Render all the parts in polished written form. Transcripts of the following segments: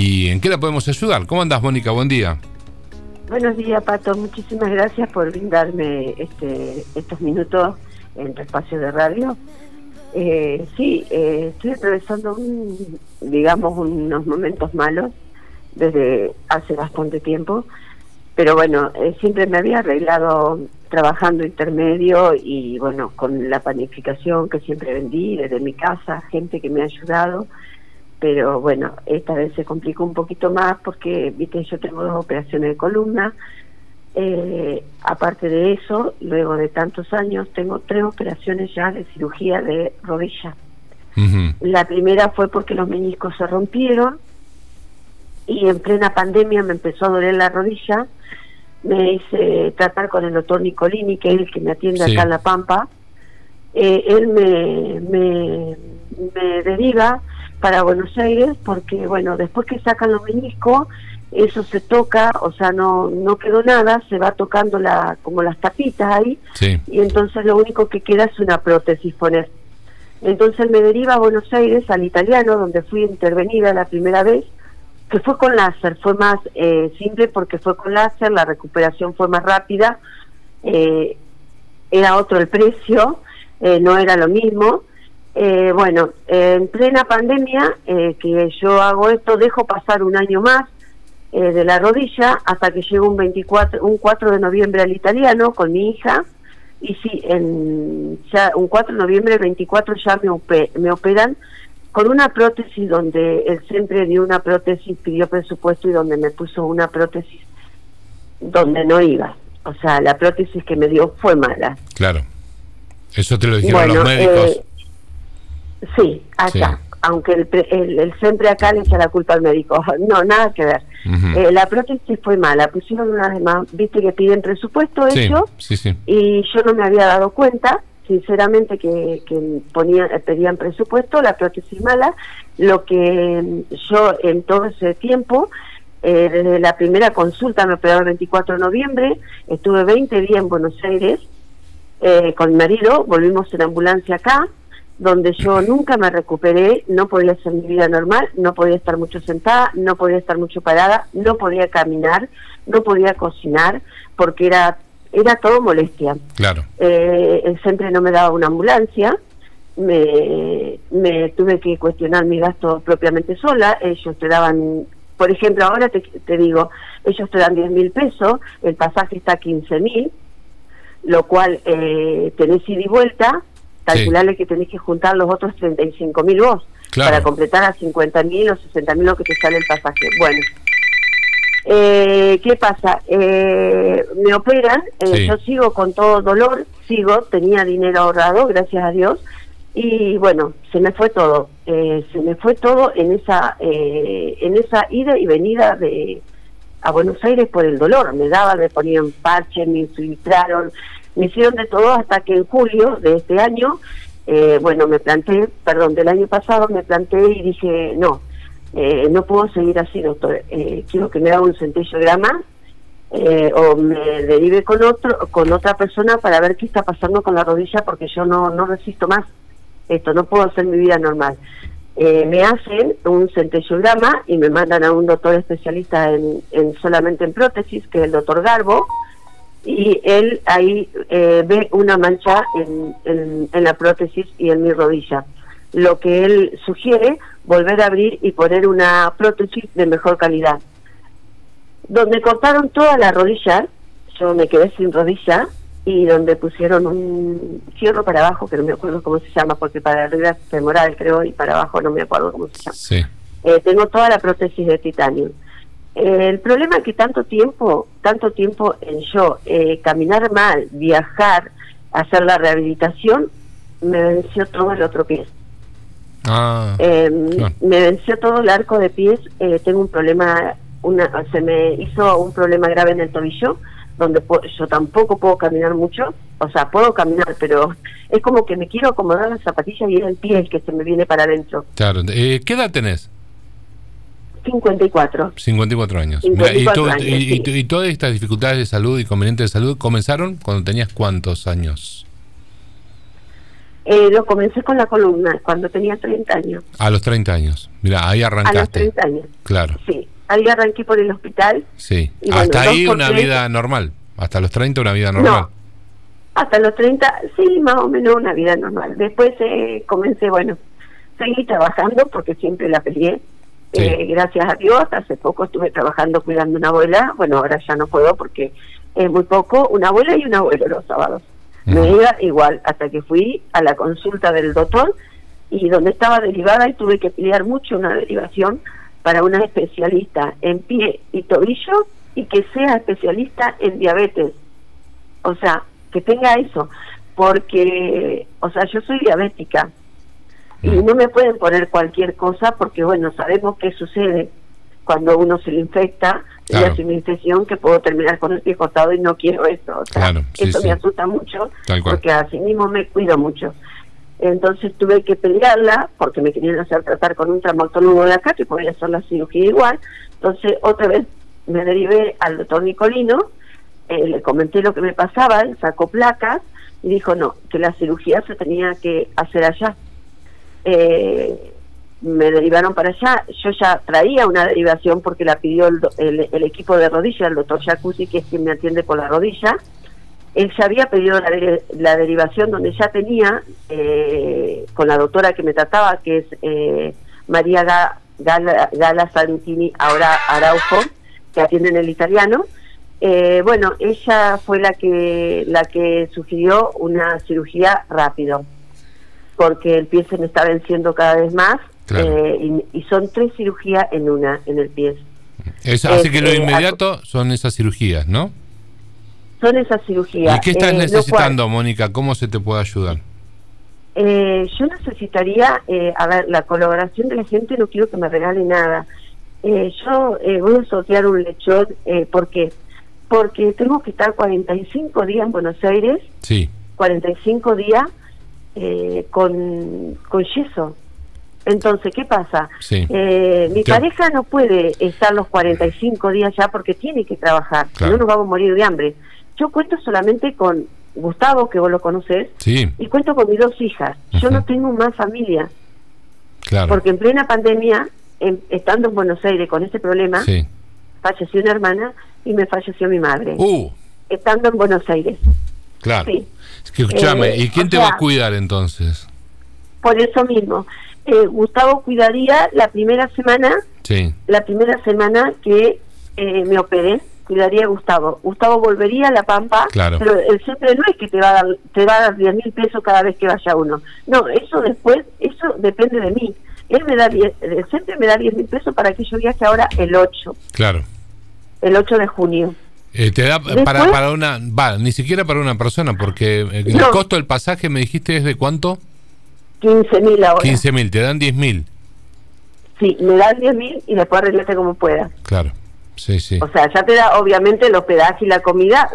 ¿Y en qué la podemos ayudar? ¿Cómo andás, Mónica? Buen día. Buenos días, Pato. Muchísimas gracias por brindarme estos minutos en tu espacio de radio. Estoy atravesando unos momentos malos desde hace bastante tiempo, pero bueno, siempre me había arreglado trabajando intermedio y bueno, con la panificación que siempre vendí desde mi casa, gente que me ha ayudado, pero bueno, esta vez se complicó un poquito más porque, viste, yo tengo 2 operaciones de columna. Aparte de eso, luego de tantos años, tengo 3 operaciones ya de cirugía de rodilla. Uh-huh. La primera fue porque los meniscos se rompieron y en plena pandemia me empezó a doler la rodilla. Me hice tratar con el doctor Nicolini, que es el que me atiende acá en La Pampa. Él me deriva para Buenos Aires porque, bueno, después que sacan los meniscos, eso se toca, o sea, no quedó nada, se va tocando como las tapitas ahí, y entonces lo único que queda es una prótesis poner. Entonces me deriva a Buenos Aires, al Italiano, donde fui intervenida la primera vez, que fue con láser, fue más simple porque fue con láser, la recuperación fue más rápida, era otro el precio, no era lo mismo. En plena pandemia, que yo hago esto, dejo pasar un año más de la rodilla hasta que llego un 4 de noviembre al Italiano con mi hija, y sí, ya un 4 de noviembre, el 24 ya me operan con una prótesis donde él siempre dio una prótesis, pidió presupuesto y donde me puso una prótesis donde no iba, o sea, la prótesis que me dio fue mala. Claro, eso te lo dijeron los médicos. Aunque el siempre acá le echa la culpa al médico, no, nada que ver. Uh-huh. La prótesis fue mala, pusieron una demás, viste que piden presupuesto ellos, y yo no me había dado cuenta, sinceramente, que pedían presupuesto, la prótesis mala. Lo que yo en todo ese tiempo, desde la primera consulta me operaron el 24 de noviembre, estuve 20 días en Buenos Aires con mi marido, volvimos en ambulancia acá, donde yo nunca me recuperé, no podía hacer mi vida normal, no podía estar mucho sentada, no podía estar mucho parada, no podía caminar, no podía cocinar, porque era todo molestia. Claro. Siempre no me daba una ambulancia, me tuve que cuestionar mi gasto propiamente sola, ellos te daban, por ejemplo, ahora te digo, ellos te dan 10.000 pesos, el pasaje está a 15.000, lo cual tenés ida y vuelta, calcularle que tenés que juntar los otros 35.000 vos, claro, para completar a 50.000 o 60.000 lo que te sale el pasaje. Bueno, ¿qué pasa? Me operan, yo sigo con todo dolor, tenía dinero ahorrado, gracias a Dios, y bueno, se me fue todo en esa ida y venida a Buenos Aires por el dolor. Me ponían parches, me infiltraron, me hicieron de todo hasta que en julio de este año, del año pasado me planteé y dije, no puedo seguir así, doctor, quiero que me haga un centellograma o me derive con otra persona para ver qué está pasando con la rodilla, porque yo no resisto más esto, no puedo hacer mi vida normal. Me hacen un centellograma y me mandan a un doctor especialista solamente en prótesis, que es el doctor Garbo, y él ahí ve una mancha en la prótesis y en mi rodilla, lo que él sugiere volver a abrir y poner una prótesis de mejor calidad. Donde cortaron toda la rodilla, yo me quedé sin rodilla, y donde pusieron un fierro para abajo, que no me acuerdo cómo se llama, porque para arriba es femoral, creo, y para abajo no me acuerdo cómo se llama. Tengo toda la prótesis de titanio. El problema es que tanto tiempo en yo caminar mal, viajar, hacer la rehabilitación, me venció todo el otro pie. Me venció todo el arco de pies. Tengo un problema, se me hizo un problema grave en el tobillo, donde yo tampoco puedo caminar mucho, o sea, puedo caminar, pero es como que me quiero acomodar las zapatillas y es el pie el que se me viene para adentro. Claro. ¿Qué edad tenés? 54. 54 años. ¿Y todas estas dificultades de salud y inconvenientes de salud comenzaron cuando tenías cuántos años? Lo comencé con la columna cuando tenía 30 años. A los 30 años. Mira, ahí arrancaste. A los 30 años. Claro. Sí, ahí arranqué por el hospital. Sí. Y hasta bueno, ahí una vida normal. Hasta los 30 una vida normal. No. Hasta los 30, sí, más o menos una vida normal. Después comencé, bueno, seguí trabajando porque siempre la peleé. Sí. Gracias a Dios, hace poco estuve trabajando cuidando una abuela. Bueno, ahora ya no puedo porque es muy poco. Una abuela y un abuelo los sábados. Uh-huh. Me iba igual hasta que fui a la consulta del doctor y donde estaba derivada y tuve que pelear mucho una derivación para una especialista en pie y tobillo y que sea especialista en diabetes. O sea, que tenga eso, porque, o sea, yo soy diabética y no me pueden poner cualquier cosa porque, bueno, sabemos qué sucede cuando uno se le infecta, claro, y hace una infección que puedo terminar con el pie cortado y no quiero eso. O sea, claro, sí, eso sí me asusta mucho porque así mismo me cuido mucho. Entonces tuve que pelearla porque me querían hacer tratar con un traumatólogo de acá que podía hacer la cirugía igual. Entonces otra vez me derivé al doctor Nicolini. Le comenté lo que me pasaba, sacó placas y dijo no, que la cirugía se tenía que hacer allá. Me derivaron para allá. Yo ya traía una derivación porque la pidió el equipo de rodilla, el doctor Jacuzzi, que es quien me atiende por la rodilla. Él ya había pedido la derivación donde ya tenía, con la doctora que me trataba, que es María Gala Santini Araujo, que atiende en el Italiano. Bueno, ella fue la que sugirió una cirugía rápido porque el pie se me está venciendo cada vez más, claro, y son 3 cirugías en una, en el pie. Así que lo inmediato son esas cirugías, ¿no? Son esas cirugías. ¿Y qué estás necesitando, Mónica? ¿Cómo se te puede ayudar? Yo necesitaría, a ver, la colaboración de la gente. No quiero que me regale nada. Yo voy a sortear un lechón, ¿por qué? Porque tengo que estar 45 días en Buenos Aires, sí, 45 días con yeso. Entonces, ¿qué pasa? Sí. Mi pareja no puede estar los 45 días ya porque tiene que trabajar, claro, si no nos vamos a morir de hambre. Yo cuento solamente con Gustavo, que vos lo conocés, sí, y cuento con mis 2 hijas. Uh-huh. Yo no tengo más familia, claro, porque en plena pandemia, estando en Buenos Aires con este problema, sí, falleció una hermana y me falleció mi madre, estando en Buenos Aires. Claro, sí. Es que escuchame, ¿y quién te va a cuidar entonces? Por eso mismo, Gustavo cuidaría la primera semana, sí, la primera semana que me operé, cuidaría a Gustavo. Gustavo volvería a La Pampa, claro, pero él siempre no es que te va a dar 10.000 pesos cada vez que vaya uno. No, eso después, eso depende de mí. Él me da siempre me da 10.000 pesos para que yo viaje ahora el 8. Claro. El 8 de junio. Te da para una... Va, ni siquiera para una persona, porque el costo del pasaje, me dijiste, ¿es de cuánto? 15.000 ahora. 15.000, te dan 10.000. Sí, me dan 10.000 y después arreglate como pueda. Claro, sí, sí. O sea, ya te da, obviamente, el hospedaje y la comida,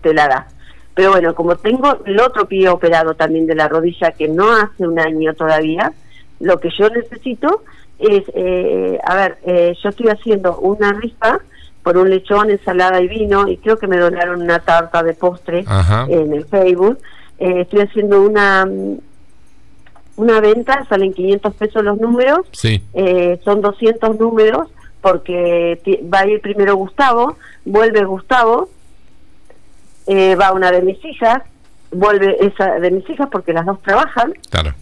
te la da. Pero bueno, como tengo el otro pie operado también de la rodilla, que no hace un año todavía, lo que yo necesito es... a ver, yo estoy haciendo una rifa por un lechón, ensalada y vino, y creo que me donaron una tarta de postre. Ajá. En el Facebook. Estoy haciendo una venta, salen 500 pesos los números, sí, son 200 números, porque va a ir primero Gustavo, vuelve Gustavo, va una de mis hijas, vuelve esa de mis hijas porque las dos trabajan, claro,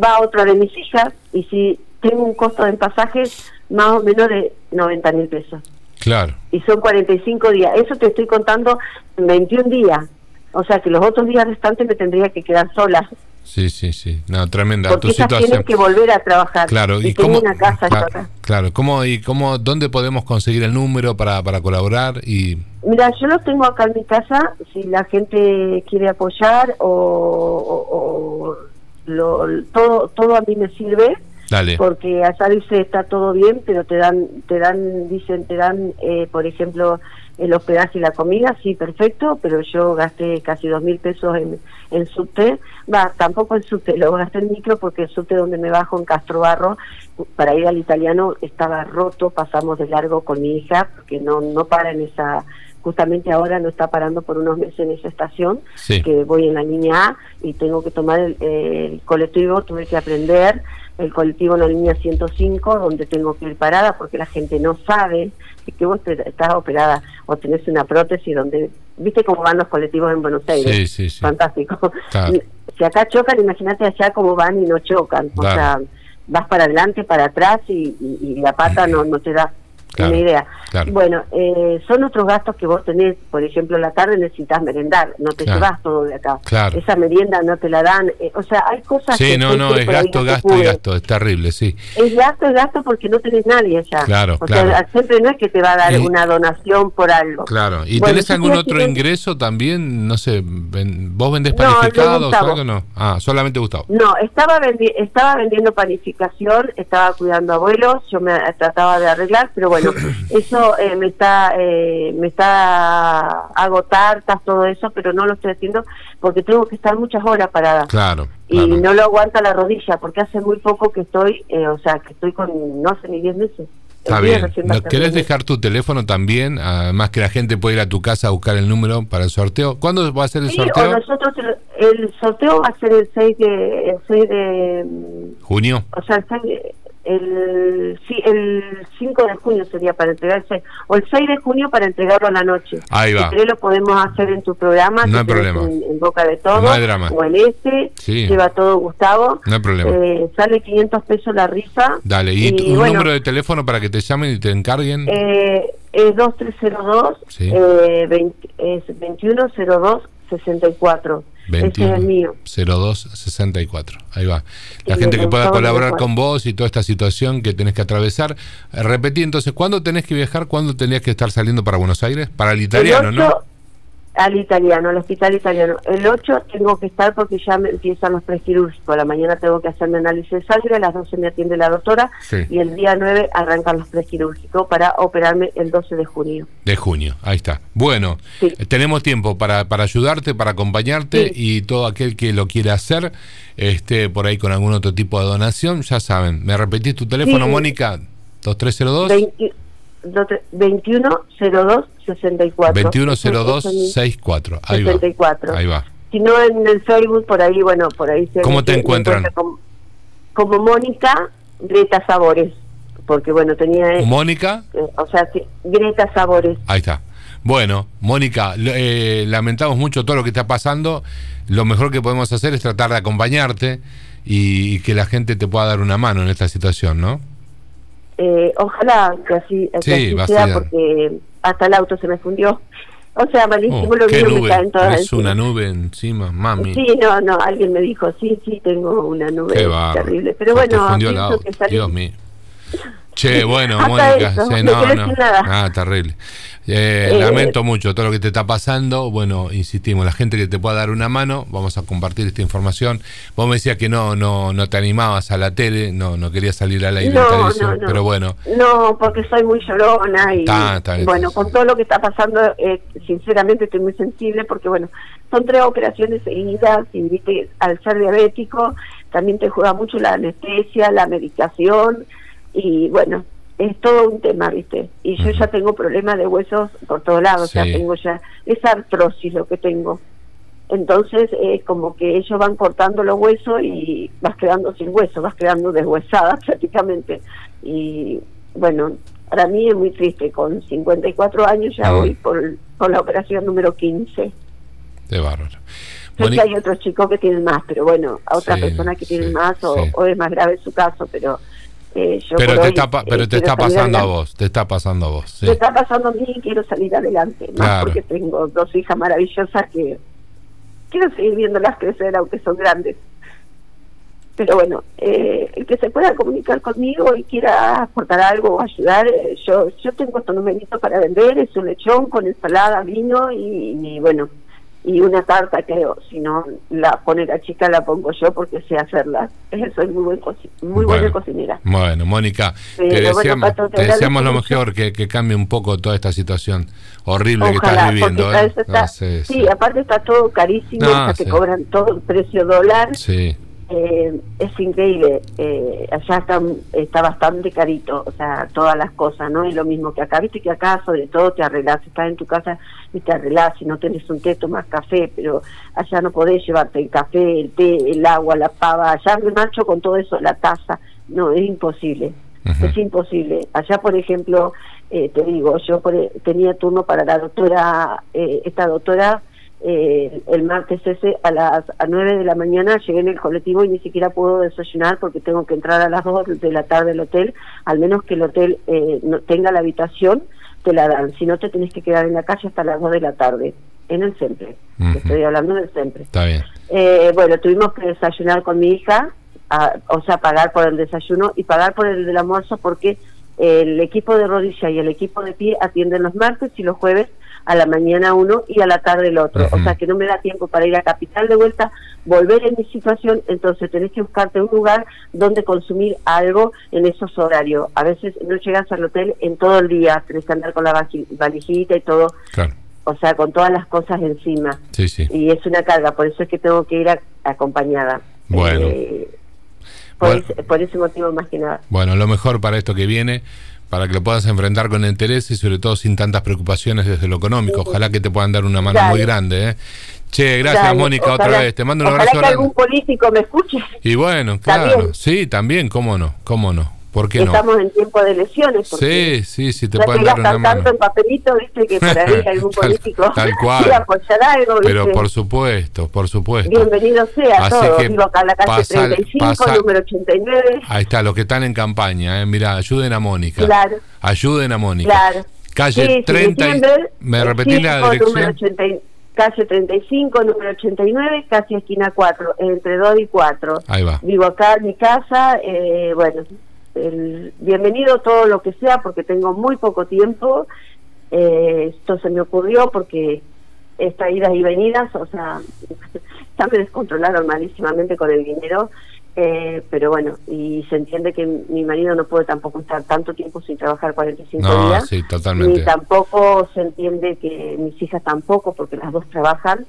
va otra de mis hijas, y si tengo un costo de pasajes más o menos de 90.000 pesos. Claro. Y son 45 días. Eso te estoy contando 21 días. O sea que los otros días restantes me tendría que quedar sola. Sí, sí, sí. No, tremenda. Porque ellas tienen que volver a trabajar. Claro. Y cómo, una casa, claro, claro. ¿Cómo, dónde podemos conseguir el número para colaborar? Y mira, yo lo tengo acá en mi casa. Si la gente quiere apoyar todo a mí me sirve. Dale. Porque allá dice está todo bien, pero te dan, por ejemplo, el hospedaje y la comida, sí, perfecto, pero yo gasté casi 2.000 pesos en subte, tampoco en subte, lo gasté en micro porque el subte donde me bajo en Castro Barros para ir al Italiano estaba roto, pasamos de largo con mi hija porque no para en esa justamente ahora nos está parando por unos meses en esa estación, sí, que voy en la línea A y tengo que tomar el colectivo, tuve que aprender el colectivo en la línea 105, donde tengo que ir parada porque la gente no sabe que vos estás operada o tenés una prótesis, donde viste cómo van los colectivos en Buenos Aires, sí, sí, sí, fantástico, claro. Si acá chocan, imagínate allá cómo van y no chocan, claro. O sea, vas para adelante, para atrás y la pata no te da, claro, una idea, claro. Bueno, son otros gastos que vos tenés. Por ejemplo, la tarde necesitas merendar, no te, claro, llevas todo de acá, claro. Esa merienda no te la dan, o sea, hay cosas, sí, que no es gasto y gasto, es terrible, sí. Es gasto porque no tenés nadie allá, claro, o, claro, sea, siempre no es que te va a dar una donación por algo, claro. ¿Y bueno, tenés algún otro ingreso también? No sé, ¿vos vendés panificados o algo? No, solamente Gustavo. No, estaba vendiendo panificación, estaba cuidando abuelos, yo me trataba de arreglar, pero bueno, eso me está hago tartas, todo eso, pero no lo estoy haciendo porque tengo que estar muchas horas parada, claro, y claro, no lo aguanta la rodilla, porque hace muy poco que estoy, o sea, que estoy con, no sé, ni 10 meses. Está bien. ¿No querés dejar tu teléfono también? Además que la gente puede ir a tu casa a buscar el número para el sorteo. ¿Cuándo va a ser el sorteo? El sorteo va a ser el 6 de junio. O sea, el 5 de junio sería para entregarse, o el 6 de junio para entregarlo a la noche. Ahí va. Si lo podemos hacer en tu programa. No hay problema. En Boca de Todo. No hay drama. O en este, sí, lleva todo Gustavo. No hay problema. Sale 500 pesos la rifa. Dale, y un número de teléfono para que te llamen y te encarguen. Es 2302, sí, 2102-64. 21-02-64. Ahí va. La gente que pueda colaborar con vos y toda esta situación que tenés que atravesar. Repetí entonces, ¿cuándo tenés que viajar? ¿Cuándo tenías que estar saliendo para Buenos Aires? Para el Italiano, ¿no? Al Hospital Italiano. El 8 tengo que estar porque ya me empiezan los prequirúrgicos. A la mañana tengo que hacerme análisis de sangre, a las 12 me atiende la doctora, sí, y el día 9 arrancan los prequirúrgicos para operarme el 12 de junio. De junio, ahí está. Bueno, sí, tenemos tiempo para ayudarte, para acompañarte, sí, y todo aquel que lo quiera hacer, por ahí con algún otro tipo de donación, ya saben. ¿Me repetís tu teléfono, sí, Mónica? 2302. 2102-64. 2102-64. Ahí va. 64. Ahí va. Si no, en el Facebook, por ahí se... ¿Cómo te encuentran? Como Mónica Greta Sabores. Porque, tenía... ¿Mónica? O sea, Greta Sabores. Ahí está. Bueno, Mónica, lamentamos mucho todo lo que está pasando. Lo mejor que podemos hacer es tratar de acompañarte y que la gente te pueda dar una mano en esta situación, ¿no? Ojalá que así sea, porque hasta el auto se me fundió, o sea, malísimo, lo vi, me caen todas. Es una nube encima, mami. Sí, no, alguien me dijo, sí, tengo una nube terrible, pero pienso que salí. Dios mío. Che, bueno, Mónica, terrible. Lamento mucho todo lo que te está pasando. Bueno, insistimos, la gente que te pueda dar una mano, vamos a compartir esta información. Vos me decías que no te animabas a la tele, no querías salir al aire, no, pero bueno. No, porque soy muy llorona y con todo lo que está pasando, sinceramente estoy muy sensible porque, son 3 operaciones seguidas y, viste, al ser diabético también te juega mucho la anestesia, la medicación y, es todo un tema, ¿viste? Y yo ya tengo problemas de huesos por todos lados, sí, o sea, tengo ya... Es artrosis lo que tengo. Entonces, es como que ellos van cortando los huesos y vas quedando sin hueso, vas quedando deshuesada prácticamente. Y, para mí es muy triste. Con 54 años ya voy por la operación número 15. De bárbaro. Sé que hay otros chicos que tienen más, pero a otras personas que tienen más o es más grave su caso, pero... Pero te está pasando a vos, sí. Te está pasando a mí y quiero salir adelante, más porque tengo 2 hijas maravillosas que quiero seguir viéndolas crecer, aunque son grandes. Pero el que se pueda comunicar conmigo y quiera aportar algo o ayudar, yo tengo estos numeritos para vender, es un lechón con ensalada, vino y una tarta, creo. Si no la pone la chica, la pongo yo porque sé hacerla. Soy muy buena cocinera. Bueno, Mónica, te deseamos lo mejor, que cambie un poco toda esta situación horrible que estás viviendo. Aparte está todo carísimo, hasta que cobran todo el precio dólar. Sí. Es increíble, allá está bastante carito, o sea, todas las cosas, ¿no? Es lo mismo que acá, viste que acá sobre todo te arreglás, estás en tu casa y te arreglás, si no tenés un té tomás café, pero allá no podés llevarte el café, el té, el agua, la pava, allá me marcho con todo eso, la taza, no, es imposible. Uh-huh. Es imposible. Allá, por ejemplo, te digo, yo tenía turno para la doctora, esta doctora, el martes ese a las 9 de la mañana llegué en el colectivo y ni siquiera puedo desayunar porque tengo que entrar a las 2 de la tarde al hotel, al menos que el hotel no tenga la habitación, te la dan, si no te tenés que quedar en la calle hasta las 2 de la tarde, en el Sempre, uh-huh. Estoy hablando del Sempre. Está bien. Bueno, tuvimos que desayunar con mi hija, o sea, pagar por el desayuno y pagar por el del almuerzo porque el equipo de rodilla y el equipo de pie atienden los martes y los jueves a la mañana uno y a la tarde el otro, uh-huh. O sea que no me da tiempo para ir a Capital de vuelta, volver en mi situación, entonces tenés que buscarte un lugar donde consumir algo en esos horarios, a veces no llegas al hotel en todo el día, tenés que andar con la valijita y todo, claro. O sea, con todas las cosas encima, sí, sí. Y es una carga, por eso es que tengo que ir acompañada. Bueno. Por ese motivo más que nada. Bueno, lo mejor para esto que viene, para que lo puedas enfrentar con interés y sobre todo sin tantas preocupaciones desde lo económico. Ojalá que te puedan dar una mano, dale, muy grande, ¿eh? Che, gracias, dale, Mónica, ojalá, otra vez. Te mando un abrazo grande. Ojalá que algún político me escuche. Y bueno, claro, ¿también? Sí, también, cómo no. ¿Por qué no? Estamos en tiempo de elecciones. Sí, te pueden dar una mano. No te gastan tanto en papelito, viste, que por ahí algún político tal cual. Apoyar algo, ¿viste? Pero por supuesto. Bienvenido sea a todos. Vivo acá en la calle 35, número 89. Ahí está, los que están en campaña, mirá, ayuden a Mónica. Claro. Claro. Calle 30, ¿me repetís la dirección? Calle 35, número 89, casi esquina 4, entre 2 y 4. Ahí va. Vivo acá en mi casa, bueno... bienvenido todo lo que sea porque tengo muy poco tiempo, esto se me ocurrió porque estas idas y venidas, o sea, ya me descontrolaron malísimamente con el dinero, pero bueno, y se entiende que mi marido no puede tampoco estar tanto tiempo sin trabajar 45 días, sí, totalmente. Ni tampoco se entiende que mis hijas tampoco, porque las dos trabajan,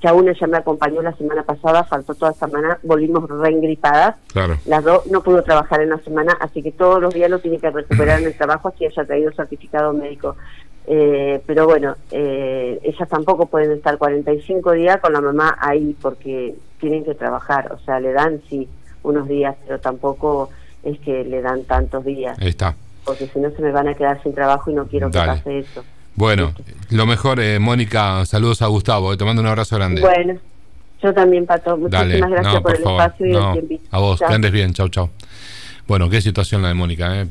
que a una ya me acompañó la semana pasada, faltó toda semana, volvimos reengripadas, claro. Las dos no pudo trabajar en la semana, así que todos los días lo tiene que recuperar en el trabajo, así haya traído certificado médico, pero bueno, ellas tampoco pueden estar 45 días con la mamá ahí, porque tienen que trabajar, o sea, le dan sí unos días, pero tampoco es que le dan tantos días, ahí está, porque si no se me van a quedar sin trabajo y no quiero, dale, que pase eso. Bueno, lo mejor, Mónica, saludos a Gustavo, te mando un abrazo grande. Bueno, yo también, Pato, muchísimas gracias por el espacio y el tiempo. A vos, que andes bien, chau. Bueno, qué situación la de Mónica,